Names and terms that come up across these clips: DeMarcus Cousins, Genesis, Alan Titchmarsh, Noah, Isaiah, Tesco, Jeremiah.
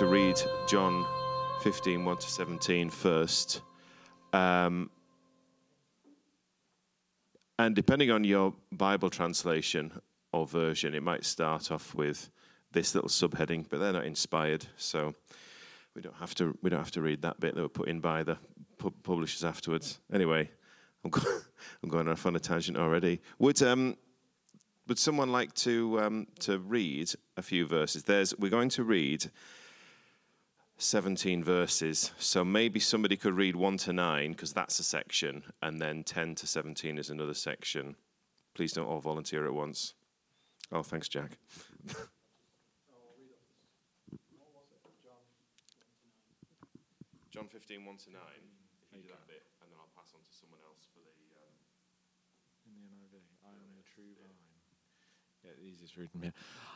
going to read John 15, 1 to 17 first. And depending on your Bible translation or version, it might start off with this little subheading, but they're not inspired, so we don't have to read that bit that were put in by the publishers afterwards. Anyway, I'm going off on a tangent already. Would someone like to read a few verses? We're going to read 17 verses, so maybe somebody could read 1 to 9, because that's a section, and then 10 to 17 is another section. Please don't all volunteer at once. Oh, thanks, Jack. John 15, 1 to 9, if you do that bit, and then I'll pass on to someone else for the... In the NIV, I am the true vine. Yeah, the easiest reading here.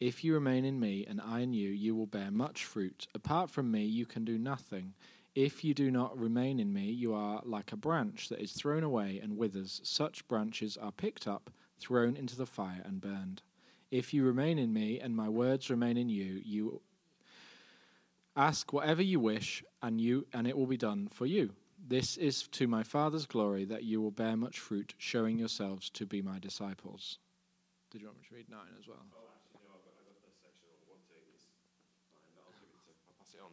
If you remain in me and I in you, you will bear much fruit. Apart from me, you can do nothing. If you do not remain in me, you are like a branch that is thrown away and withers. Such branches are picked up, thrown into the fire and burned. If you remain in me and my words remain in you, you ask whatever you wish, and it will be done for you. This is to my Father's glory that you will bear much fruit, showing yourselves to be my disciples. Did you want me to read 9 as well? Oh, actually, no, I've got this section on one thing. It's fine, but I'll pass it on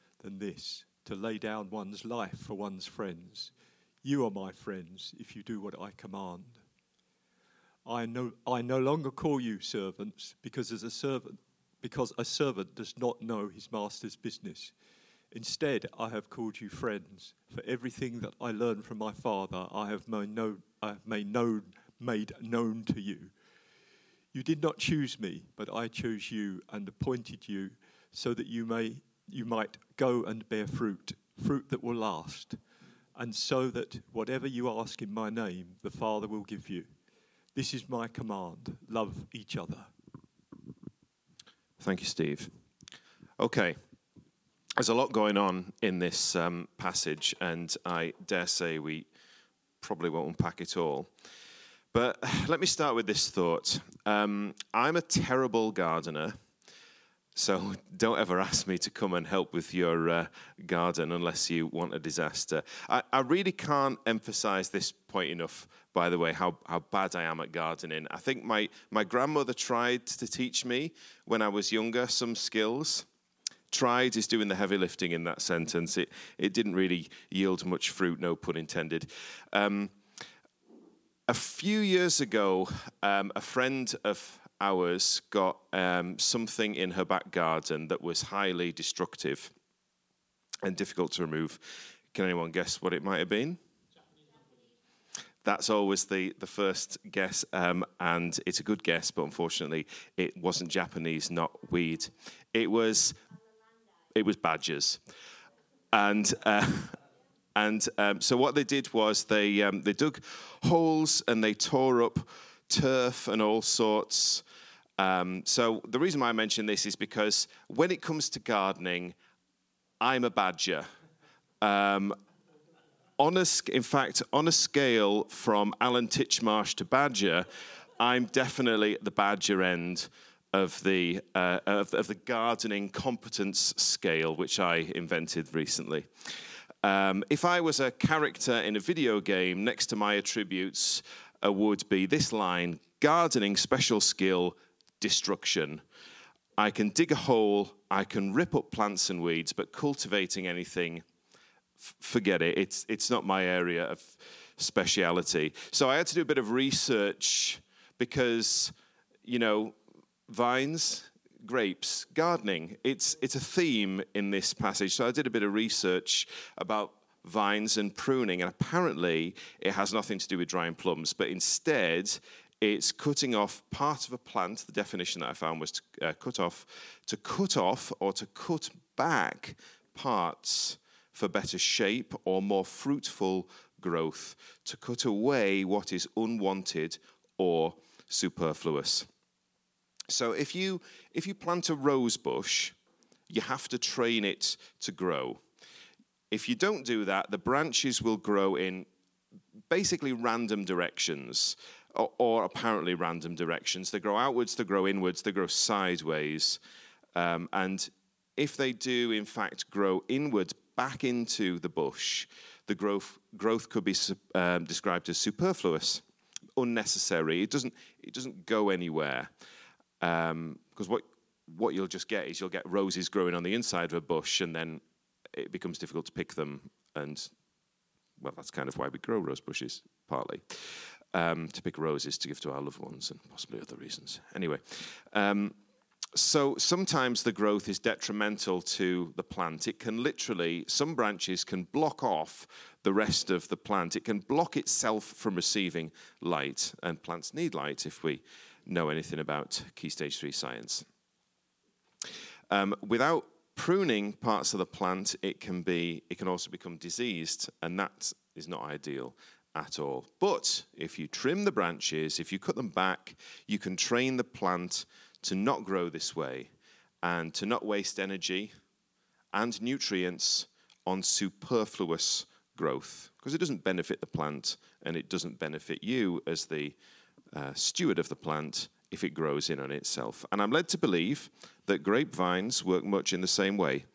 than this, to lay down one's life for one's friends. You are my friends if you do what I command. I no longer call you servants, because a servant does not know his master's business. Instead, I have called you friends, for everything that I learned from my Father I have made known to you. You did not choose me, but I chose you and appointed you so that you might go and bear fruit that will last, and so that whatever you ask in my name, the Father will give you. This is my command: love each other. Thank you, Steve. Okay, there's a lot going on in this passage, and I dare say we probably won't unpack it all. But let me start with this thought. I'm a terrible gardener, so don't ever ask me to come and help with your garden unless you want a disaster. I really can't emphasize this point enough, by the way, how bad I am at gardening. I think my grandmother tried to teach me when I was younger some skills. Tried is doing the heavy lifting in that sentence. It didn't really yield much fruit, no pun intended. A few years ago, a friend of ours got something in her back garden that was highly destructive and difficult to remove. Can anyone guess what it might have been? That's always the first guess, and it's a good guess, but unfortunately, it wasn't Japanese knot weed. It was badgers, and so what they did was they dug holes and they tore up turf and all sorts. So the reason why I mention this is because when it comes to gardening, I'm a badger. In fact, on a scale from Alan Titchmarsh to badger, I'm definitely at the badger end of the gardening competence scale, which I invented recently. If I was a character in a video game, next to my attributes would be this line: gardening special skill, destruction. I can dig a hole, I can rip up plants and weeds, but cultivating anything forget it. It's not my area of speciality. So I had to do a bit of research because, you know, vines, grapes, gardening, it's a theme in this passage. So I did a bit of research about vines and pruning, and apparently it has nothing to do with drying plums, but instead it's cutting off part of a plant. The definition that I found was to cut off or to cut back parts for better shape or more fruitful growth, to cut away what is unwanted or superfluous. So if you plant a rose bush, you have to train it to grow. If you don't do that, the branches will grow in basically random directions, or apparently random directions. They grow outwards, they grow inwards, they grow sideways. And if they do, in fact, grow inwards back into the bush, the growth could be described as superfluous, unnecessary. It doesn't go anywhere, because what you'll just get is you'll get roses growing on the inside of a bush, and then it becomes difficult to pick them, and, well, that's kind of why we grow rose bushes, partly, to pick roses to give to our loved ones and possibly other reasons. Anyway, so sometimes the growth is detrimental to the plant. It can literally, some branches can block off the rest of the plant. It can block itself from receiving light, and plants need light if we know anything about Key Stage 3 science. Without pruning parts of the plant, it can also become diseased, and that is not ideal at all. But if you trim the branches, if you cut them back, you can train the plant to not grow this way and to not waste energy and nutrients on superfluous growth, because it doesn't benefit the plant and it doesn't benefit you as the steward of the plant if it grows in on itself. And I'm led to believe that grapevines work much in the same way.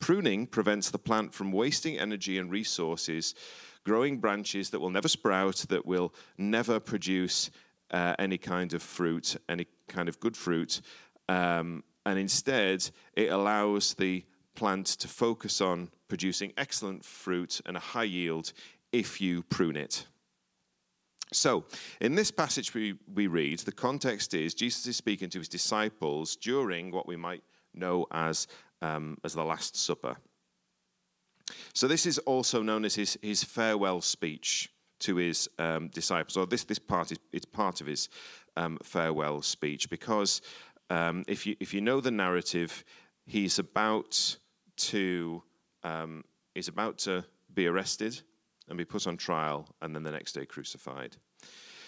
Pruning prevents the plant from wasting energy and resources, growing branches that will never sprout, that will never produce any kind of fruit, any kind of good fruit, and instead it allows the plant to focus on producing excellent fruit and a high yield if you prune it. So, in this passage we read, the context is Jesus is speaking to his disciples during what we might know as the Last Supper. So this is also known as his farewell speech to his disciples, or this part is it's part of his farewell speech, because if you know the narrative, he's about to be arrested and be put on trial, and then the next day crucified.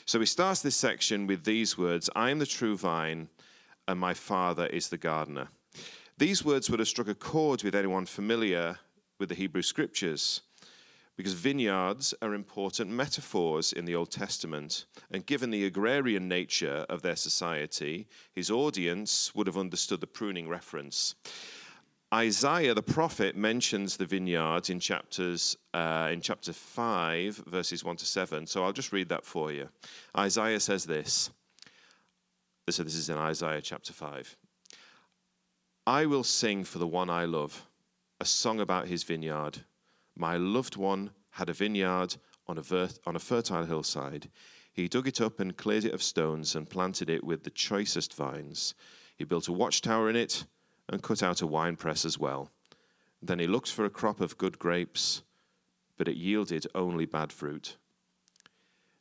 So he starts this section with these words, "I am the true vine, and my Father is the gardener." These words would have struck a chord with anyone familiar with the Hebrew Scriptures, because vineyards are important metaphors in the Old Testament, and given the agrarian nature of their society, his audience would have understood the pruning reference. Isaiah the prophet mentions the vineyard in chapter 5, verses 1 to 7. So I'll just read that for you. Isaiah says this. So this is in Isaiah chapter 5. "I will sing for the one I love, a song about his vineyard. My loved one had a vineyard on a fertile hillside. He dug it up and cleared it of stones and planted it with the choicest vines. He built a watchtower in it and cut out a wine press as well. Then he looked for a crop of good grapes, but it yielded only bad fruit.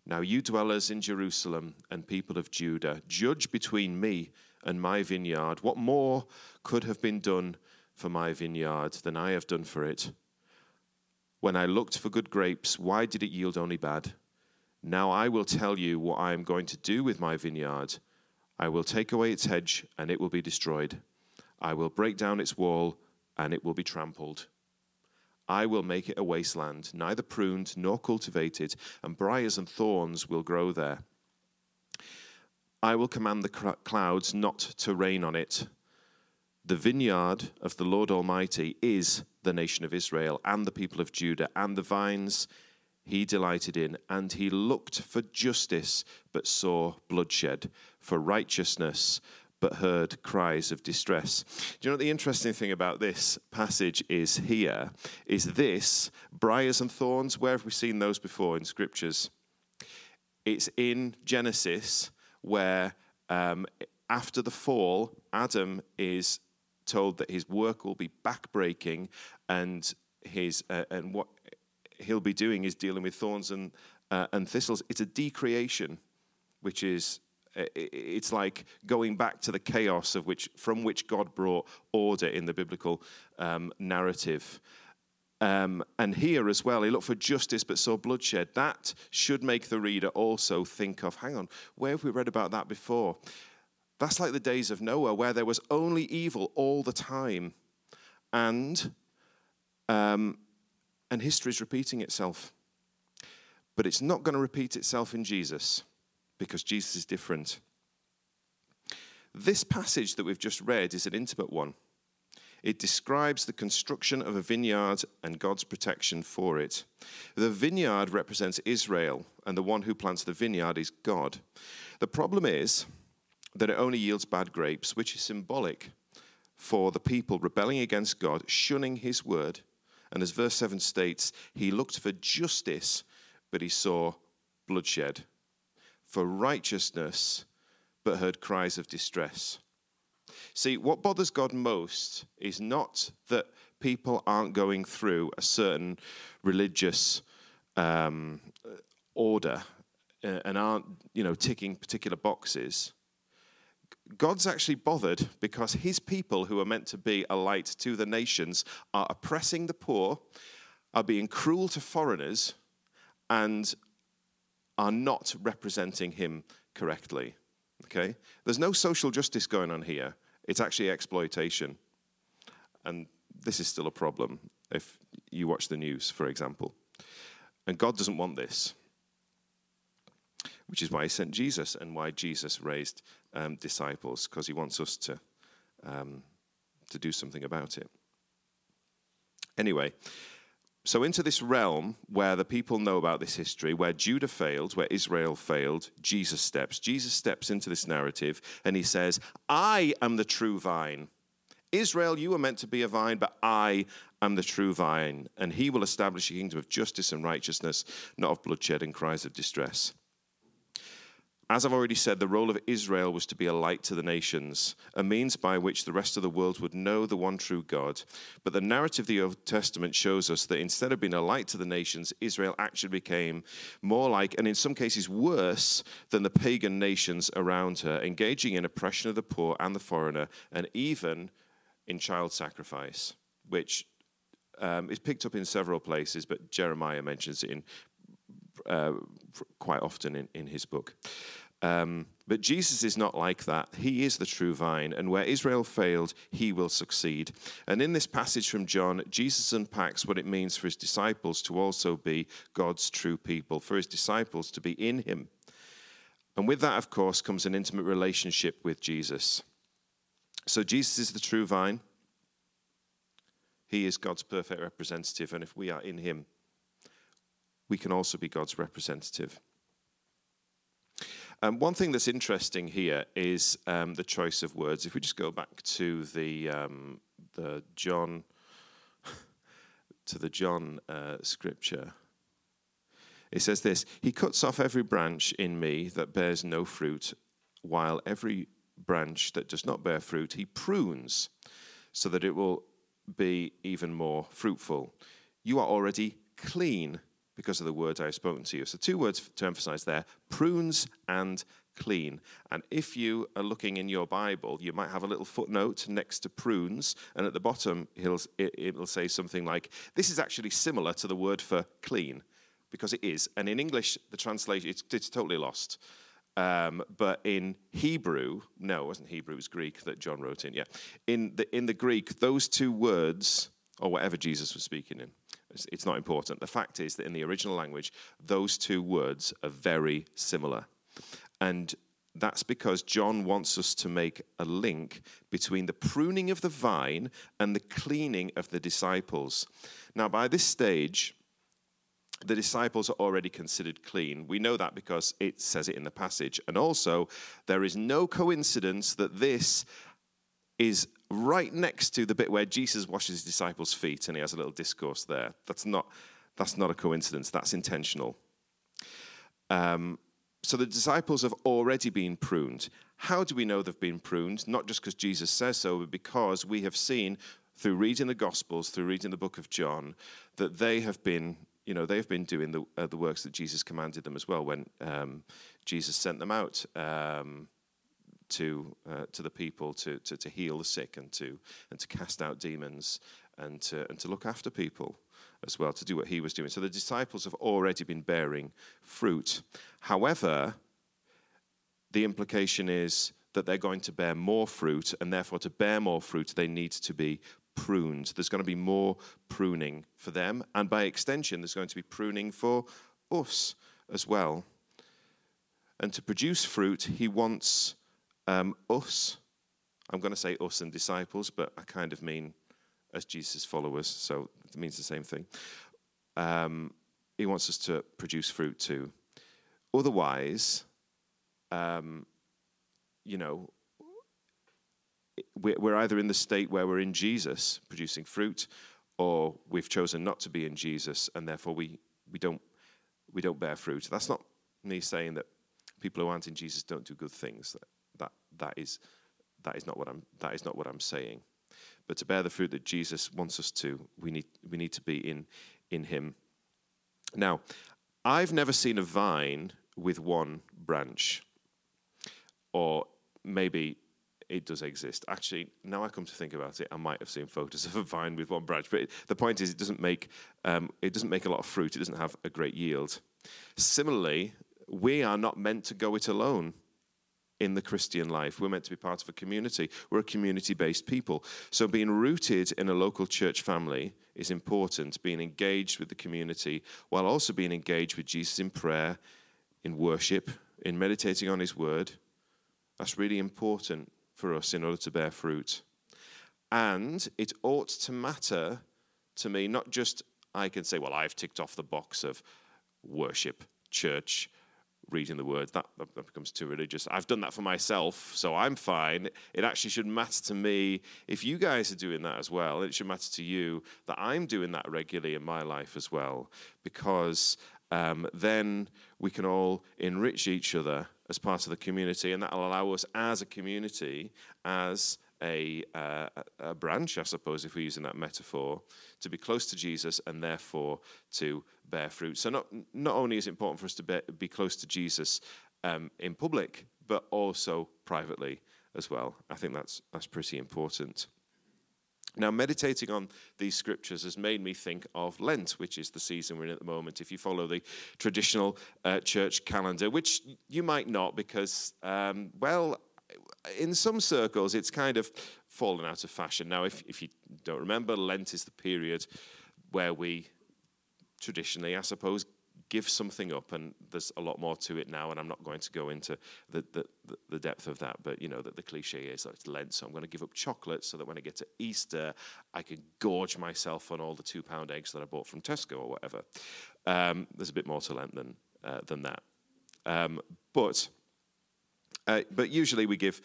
Now you dwellers in Jerusalem and people of Judah, judge between me and my vineyard. What more could have been done for my vineyard than I have done for it? When I looked for good grapes, why did it yield only bad? Now I will tell you what I am going to do with my vineyard. I will take away its hedge, and it will be destroyed. I will break down its wall, and it will be trampled. I will make it a wasteland, neither pruned nor cultivated, and briars and thorns will grow there. I will command the clouds not to rain on it. The vineyard of the Lord Almighty is the nation of Israel and the people of Judah, and the vines he delighted in, and he looked for justice but saw bloodshed, for righteousness but heard cries of distress. Do you know what the interesting thing about this passage is here? Is this, briars and thorns, where have we seen those before in scriptures? It's in Genesis where after the fall, Adam is told that his work will be backbreaking, and his and what he'll be doing is dealing with thorns and thistles. It's a decreation, which is it's like going back to the chaos of from which God brought order in the biblical narrative. And here as well, he looked for justice but saw bloodshed. That should make the reader also think of, hang on, where have we read about that before? That's like the days of Noah, where there was only evil all the time. And history's repeating itself. But it's not going to repeat itself in Jesus, because Jesus is different. This passage that we've just read is an intimate one. It describes the construction of a vineyard and God's protection for it. The vineyard represents Israel, and the one who plants the vineyard is God. The problem is that it only yields bad grapes, which is symbolic for the people rebelling against God, shunning his word. And as verse 7 states, he looked for justice, but he saw bloodshed. For righteousness, but heard cries of distress. See, what bothers God most is not that people aren't going through a certain religious order and aren't, ticking particular boxes. God's actually bothered because his people, who are meant to be a light to the nations, are oppressing the poor, are being cruel to foreigners, and are not representing him correctly. Okay? There's no social justice going on here. It's actually exploitation. And this is still a problem if you watch the news, for example. And God doesn't want this, which is why he sent Jesus and why Jesus raised disciples, because he wants us to do something about it. Anyway, so into this realm where the people know about this history, where Judah failed, where Israel failed, Jesus steps. Jesus steps into this narrative and he says, I am the true vine. Israel, you were meant to be a vine, but I am the true vine. And he will establish a kingdom of justice and righteousness, not of bloodshed and cries of distress. As I've already said, the role of Israel was to be a light to the nations, a means by which the rest of the world would know the one true God. But the narrative of the Old Testament shows us that instead of being a light to the nations, Israel actually became more like, and in some cases worse, than the pagan nations around her, engaging in oppression of the poor and the foreigner, and even in child sacrifice, which is picked up in several places, but Jeremiah mentions it in quite often in his book. But Jesus is not like that. He is the true vine, and where Israel failed, he will succeed. And in this passage from John, Jesus unpacks what it means for his disciples to also be God's true people, for his disciples to be in him. And with that, of course, comes an intimate relationship with Jesus. So Jesus is the true vine. He is God's perfect representative, and if we are in him, we can also be God's representative. One thing that's interesting here is the choice of words. If we just go back to the John scripture, it says this: He cuts off every branch in me that bears no fruit, while every branch that does not bear fruit he prunes, so that it will be even more fruitful. You are already clean because of the word I have spoken to you. So two words to emphasize there, prunes and clean. And if you are looking in your Bible, you might have a little footnote next to prunes, and at the bottom it'll say something like, this is actually similar to the word for clean, because it is. And in English, the translation, it's totally lost. But in Hebrew, no, it wasn't Hebrew, it was Greek that John wrote in, yeah. In the Greek, those two words, or whatever Jesus was speaking in, it's not important. The fact is that in the original language, those two words are very similar. And that's because John wants us to make a link between the pruning of the vine and the cleaning of the disciples. Now, by this stage, the disciples are already considered clean. We know that because it says it in the passage. And also, there is no coincidence that this is right next to the bit where Jesus washes his disciples' feet and he has a little discourse there. That's not a coincidence. That's intentional. So the disciples have already been pruned. How do we know they've been pruned? Not just because Jesus says so, but because we have seen through reading the Gospels, through reading the book of John, that they have been, you know, they've been doing the works that Jesus commanded them as well when Jesus sent them out to the people to heal the sick and to cast out demons and to look after people as well, to do what he was doing. So the disciples have already been bearing fruit. However, the implication is that they're going to bear more fruit, and therefore to bear more fruit, they need to be pruned. There's going to be more pruning for them, and by extension, there's going to be pruning for us as well. And to produce fruit, he wants us. I'm going to say us and disciples, but I kind of mean as Jesus' followers, so it means the same thing. He wants us to produce fruit too. Otherwise, we're either in the state where we're in Jesus, producing fruit, or we've chosen not to be in Jesus, and therefore we don't bear fruit. That's not me saying that people who aren't in Jesus don't do good things. That is not what I'm saying. But to bear the fruit that Jesus wants us to, we need to be in him. Now, I've never seen a vine with one branch. Or maybe it does exist. Actually, now I come to think about it, I might have seen photos of a vine with one branch. But the point is, it doesn't make a lot of fruit. It doesn't have a great yield. Similarly, we are not meant to go it alone. In the Christian life, we're meant to be part of a community. We're a community-based people. So being rooted in a local church family is important, being engaged with the community, while also being engaged with Jesus in prayer, in worship, in meditating on his word. That's really important for us in order to bear fruit. And it ought to matter to me, not just I can say, well, I've ticked off the box of worship, church, reading the word, that becomes too religious. I've done that for myself, so I'm fine. It actually should matter to me if you guys are doing that as well. It should matter to you that I'm doing that regularly in my life as well, because then we can all enrich each other as part of the community, and that'll allow us as a community, as a branch, I suppose, if we're using that metaphor, to be close to Jesus and therefore to bear fruit. So not only is it important for us to be close to Jesus in public, but also privately as well. I think that's pretty important. Now, meditating on these scriptures has made me think of Lent, which is the season we're in at the moment. If you follow the traditional church calendar, which you might not, because, in some circles, it's kind of fallen out of fashion. Now, if you don't remember, Lent is the period where we traditionally, I suppose, give something up, and there's a lot more to it now, and I'm not going to go into the depth of that, but you know that the cliche is that it's Lent, so I'm going to give up chocolate so that when I get to Easter, I can gorge myself on all the £2 eggs that I bought from Tesco or whatever. There's a bit more to Lent than that. But usually we give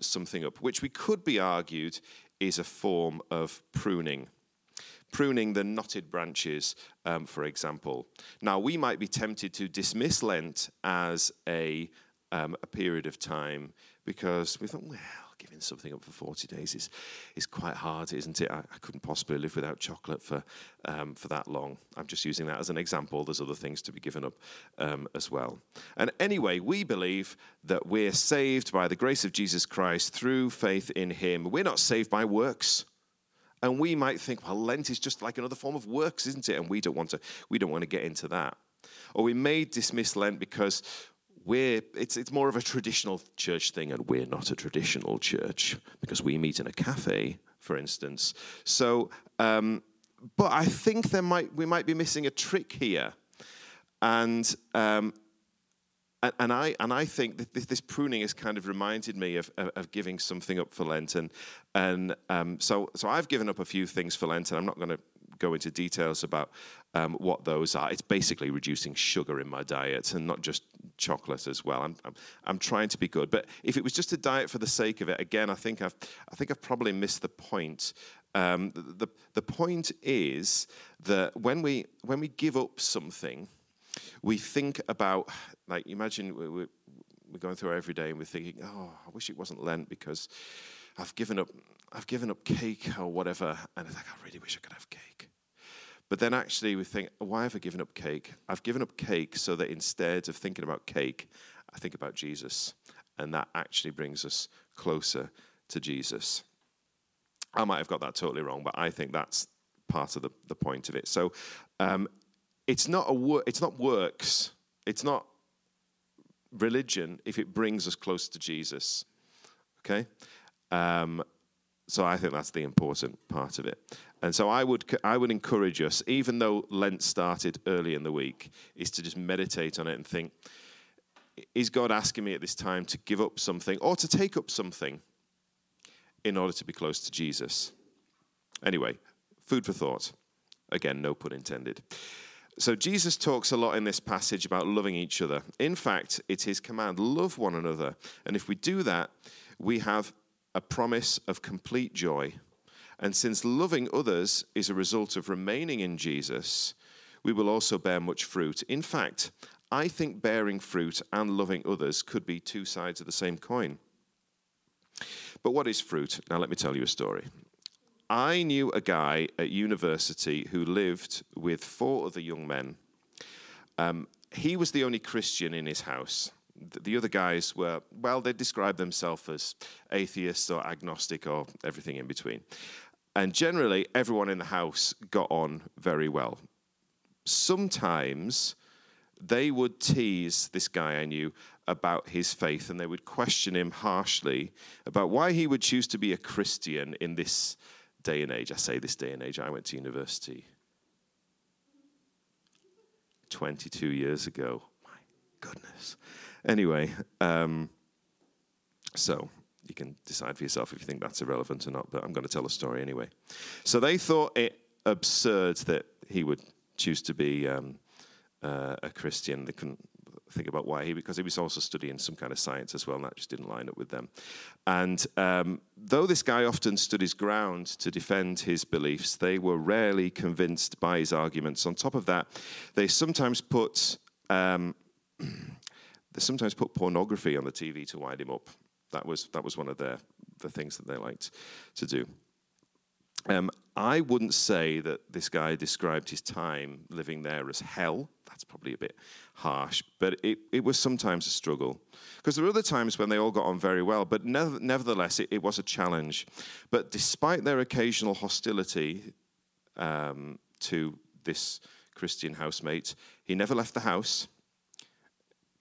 something up, which we could be argued is a form of pruning. Pruning the knotted branches, for example. Now, we might be tempted to dismiss Lent as a period of time because we thought, well, giving something up for 40 days is quite hard, isn't it? I couldn't possibly live without chocolate for that long. I'm just using that as an example. There's other things to be given up as well. And anyway, we believe that we're saved by the grace of Jesus Christ through faith in him. We're not saved by works. And we might think, well, Lent is just like another form of works, isn't it? And we don't want to get into that. Or we may dismiss Lent because it's more of a traditional church thing, and we're not a traditional church because we meet in a cafe, for instance. So, but I think we might be missing a trick here, and I think that this pruning has kind of reminded me of giving something up for Lent, and so I've given up a few things for Lent, and I'm not going to go into details about what those are. It's basically reducing sugar in my diet, and not just chocolate as well. I'm trying to be good, but if it was just a diet for the sake of it, again, I think I've probably missed the point. The point is that when we give up something, we think about, like, imagine we're going through our everyday and we're thinking, oh, I wish it wasn't Lent because I've given up cake or whatever, and I think I really wish I could have cake. But then actually we think, why have I given up cake? I've given up cake so that instead of thinking about cake, I think about Jesus, and that actually brings us closer to Jesus. I might have got that totally wrong, but I think that's part of the point of it. So it's not works, it's not religion if it brings us close to Jesus, okay? So I think that's the important part of it. And so I would encourage us, even though Lent started early in the week, is to just meditate on it and think, is God asking me at this time to give up something or to take up something in order to be close to Jesus? Anyway, food for thought. Again, no pun intended. So Jesus talks a lot in this passage about loving each other. In fact, it's his command, love one another. And if we do that, we have a promise of complete joy. And since loving others is a result of remaining in Jesus, we will also bear much fruit. In fact, I think bearing fruit and loving others could be two sides of the same coin. But what is fruit? Now let me tell you a story. I knew a guy at university who lived with 4 other young men. He was the only Christian in his house. The other guys were, well, they described themselves as atheists or agnostic or everything in between. And generally, everyone in the house got on very well. Sometimes they would tease this guy I knew about his faith, and they would question him harshly about why he would choose to be a Christian in this day and age. I say this day and age, I went to university 22 years ago. My goodness. Anyway, so you can decide for yourself if you think that's irrelevant or not, but I'm going to tell a story anyway. So they thought it absurd that he would choose to be a Christian. They couldn't think about why, because he was also studying some kind of science as well, and that just didn't line up with them. And though this guy often stood his ground to defend his beliefs, they were rarely convinced by his arguments. On top of that, they sometimes put pornography on the TV to wind him up. That was one of the things that they liked to do. I wouldn't say that this guy described his time living there as hell. That's probably a bit harsh, but it was sometimes a struggle. Because there were other times when they all got on very well, but nevertheless, it was a challenge. But despite their occasional hostility to this Christian housemate, he never left the house.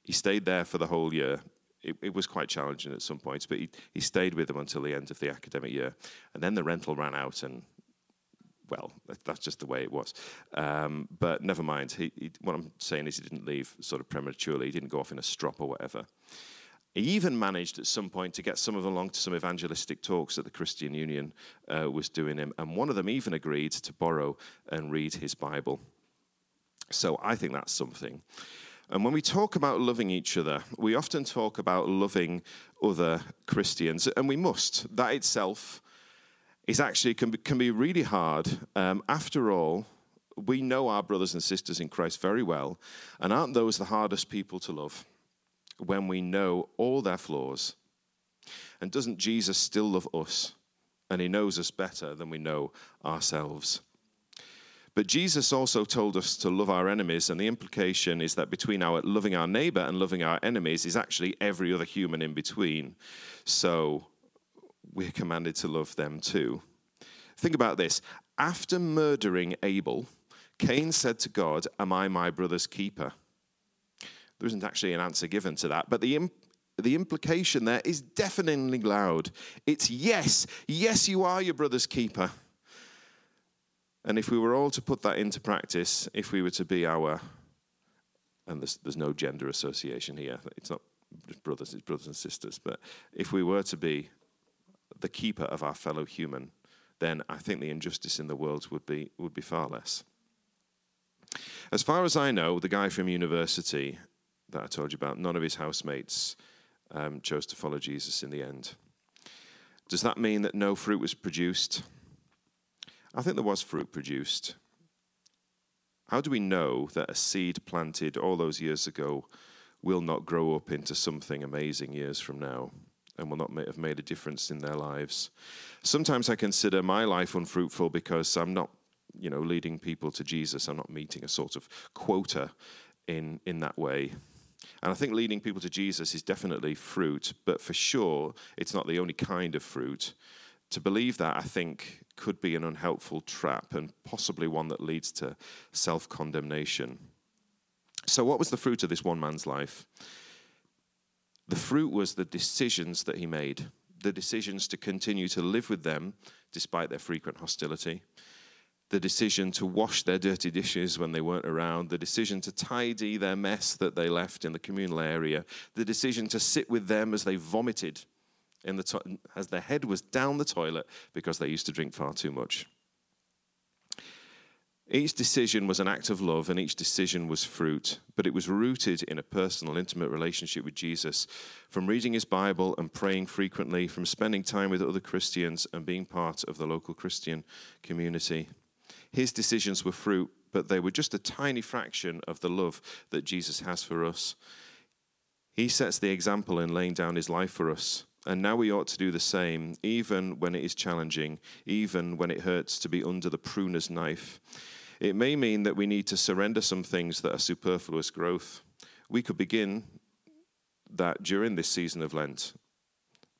He stayed there for the whole year. It was quite challenging at some points, but he stayed with them until the end of the academic year. And then the rental ran out, and, well, that's just the way it was. But never mind. What I'm saying is he didn't leave sort of prematurely. He didn't go off in a strop or whatever. He even managed at some point to get some of them along to some evangelistic talks that the Christian Union was doing him. And one of them even agreed to borrow and read his Bible. So I think that's something. And when we talk about loving each other, we often talk about loving other Christians, and we must. That itself is actually can be really hard. After all, we know our brothers and sisters in Christ very well, and aren't those the hardest people to love when we know all their flaws? And doesn't Jesus still love us? And he knows us better than we know ourselves. But Jesus also told us to love our enemies, and the implication is that between our loving our neighbor and loving our enemies is actually every other human in between. So we're commanded to love them too. Think about this. After murdering Abel, Cain said to God, "Am I my brother's keeper?" There isn't actually an answer given to that, but the implication there is deafeningly loud. It's yes, you are your brother's keeper. And if we were all to put that into practice, if we were to be our, and there's no gender association here, it's not just brothers, it's brothers and sisters, but if we were to be the keeper of our fellow human, then I think the injustice in the world would be far less. As far as I know, the guy from university that I told you about, none of his housemates chose to follow Jesus in the end. Does that mean that no fruit was produced? I think there was fruit produced. How do we know that a seed planted all those years ago will not grow up into something amazing years from now and will not have made a difference in their lives? Sometimes I consider my life unfruitful because I'm not, leading people to Jesus. I'm not meeting a sort of quota in that way. And I think leading people to Jesus is definitely fruit, but for sure it's not the only kind of fruit. To believe that, I think, could be an unhelpful trap and possibly one that leads to self-condemnation. So what was the fruit of this one man's life? The fruit was the decisions that he made, the decisions to continue to live with them despite their frequent hostility, the decision to wash their dirty dishes when they weren't around, the decision to tidy their mess that they left in the communal area, the decision to sit with them as they vomited in the as their head was down the toilet because they used to drink far too much. Each decision was an act of love, and each decision was fruit, but it was rooted in a personal, intimate relationship with Jesus, from reading his Bible and praying frequently, from spending time with other Christians and being part of the local Christian community. His decisions were fruit, but they were just a tiny fraction of the love that Jesus has for us. He sets the example in laying down his life for us, and now we ought to do the same, even when it is challenging, even when it hurts to be under the pruner's knife. It may mean that we need to surrender some things that are superfluous growth. We could begin that during this season of Lent,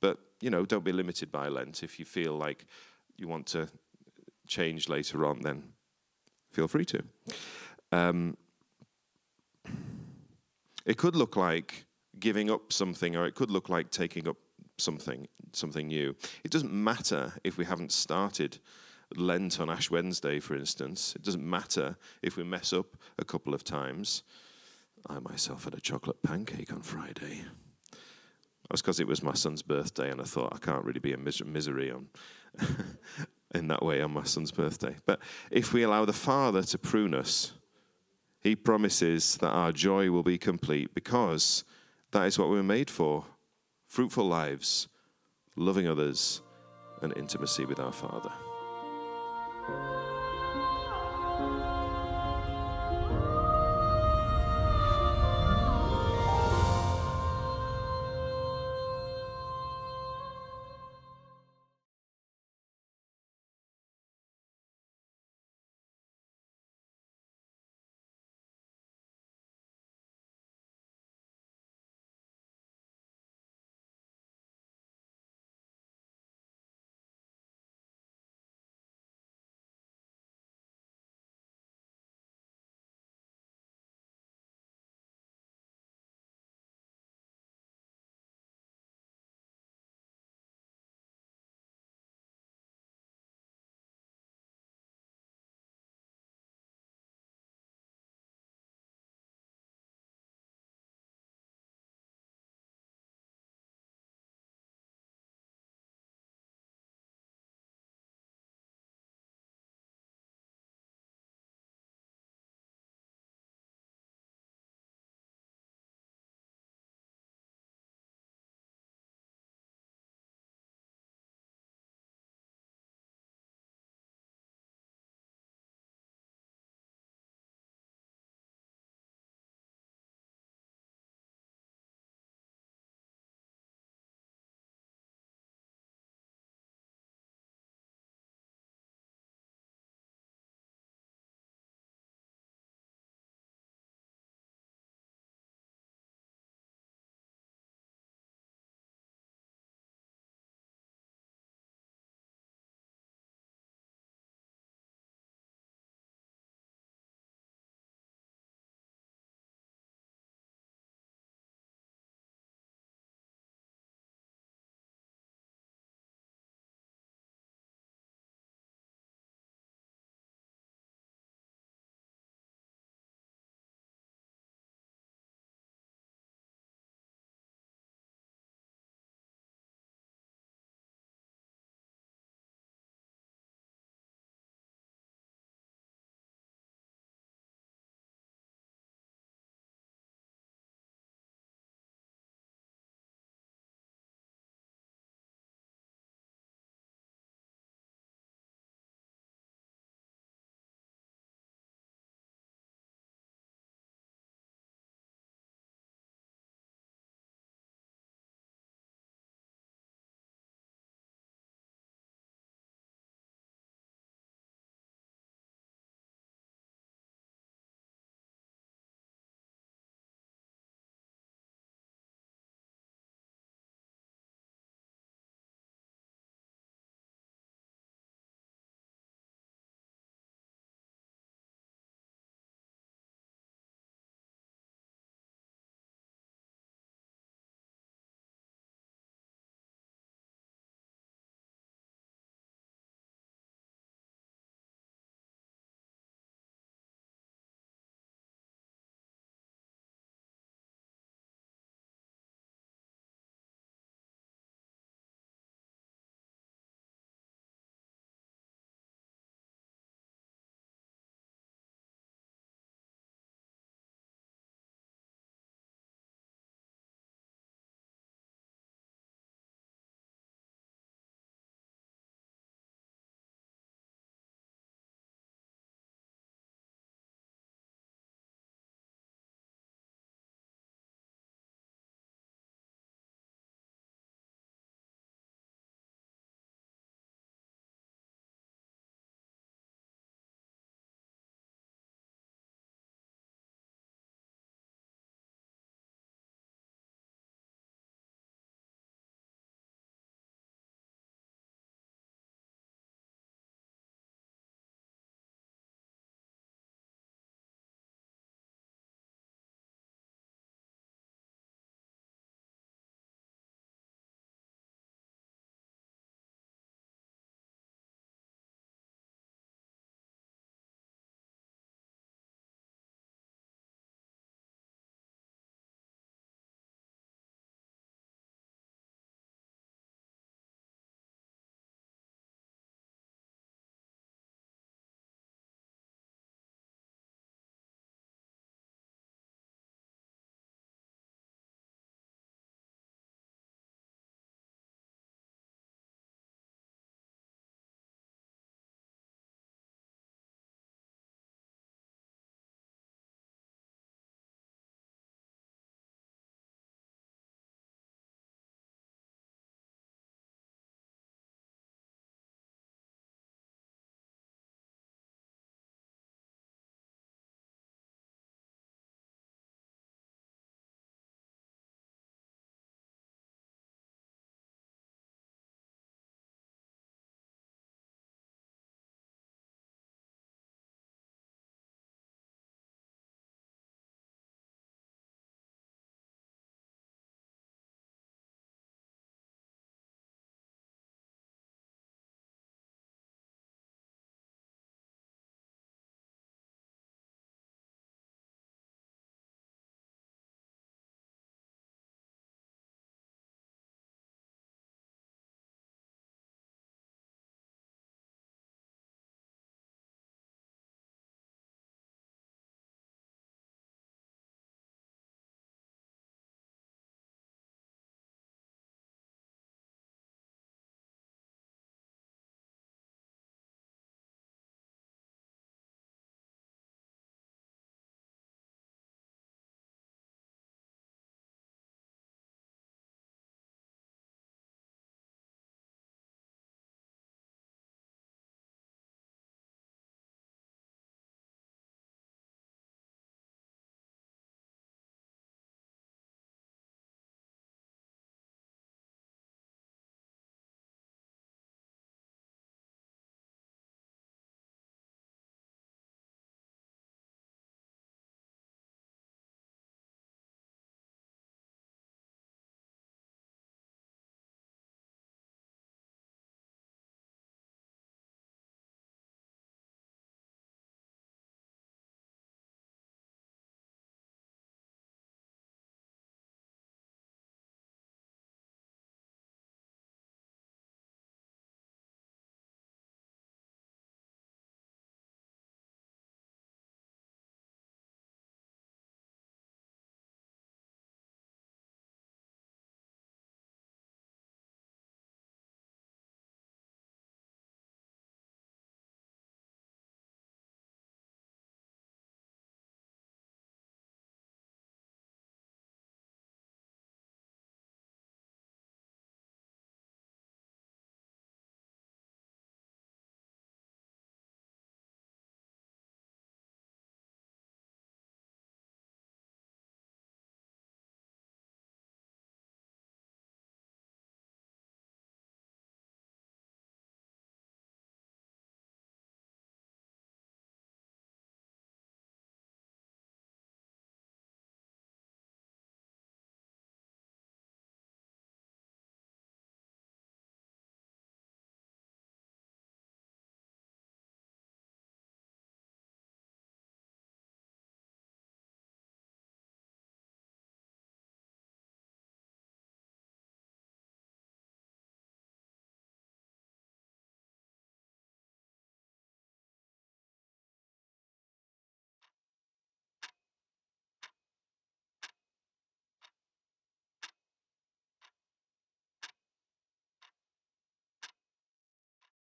but, don't be limited by Lent. If you feel like you want to change later on, then feel free to. It could look like giving up something, or it could look like taking up something new. It doesn't matter if we haven't started Lent on Ash Wednesday, for instance. It doesn't matter if we mess up a couple of times. I myself had a chocolate pancake on Friday. That was because it was my son's birthday, and I thought I can't really be in misery on in that way on my son's birthday. But if we allow the Father to prune us, he promises that our joy will be complete, because that is what we were made for. Fruitful lives, loving others, and intimacy with our Father.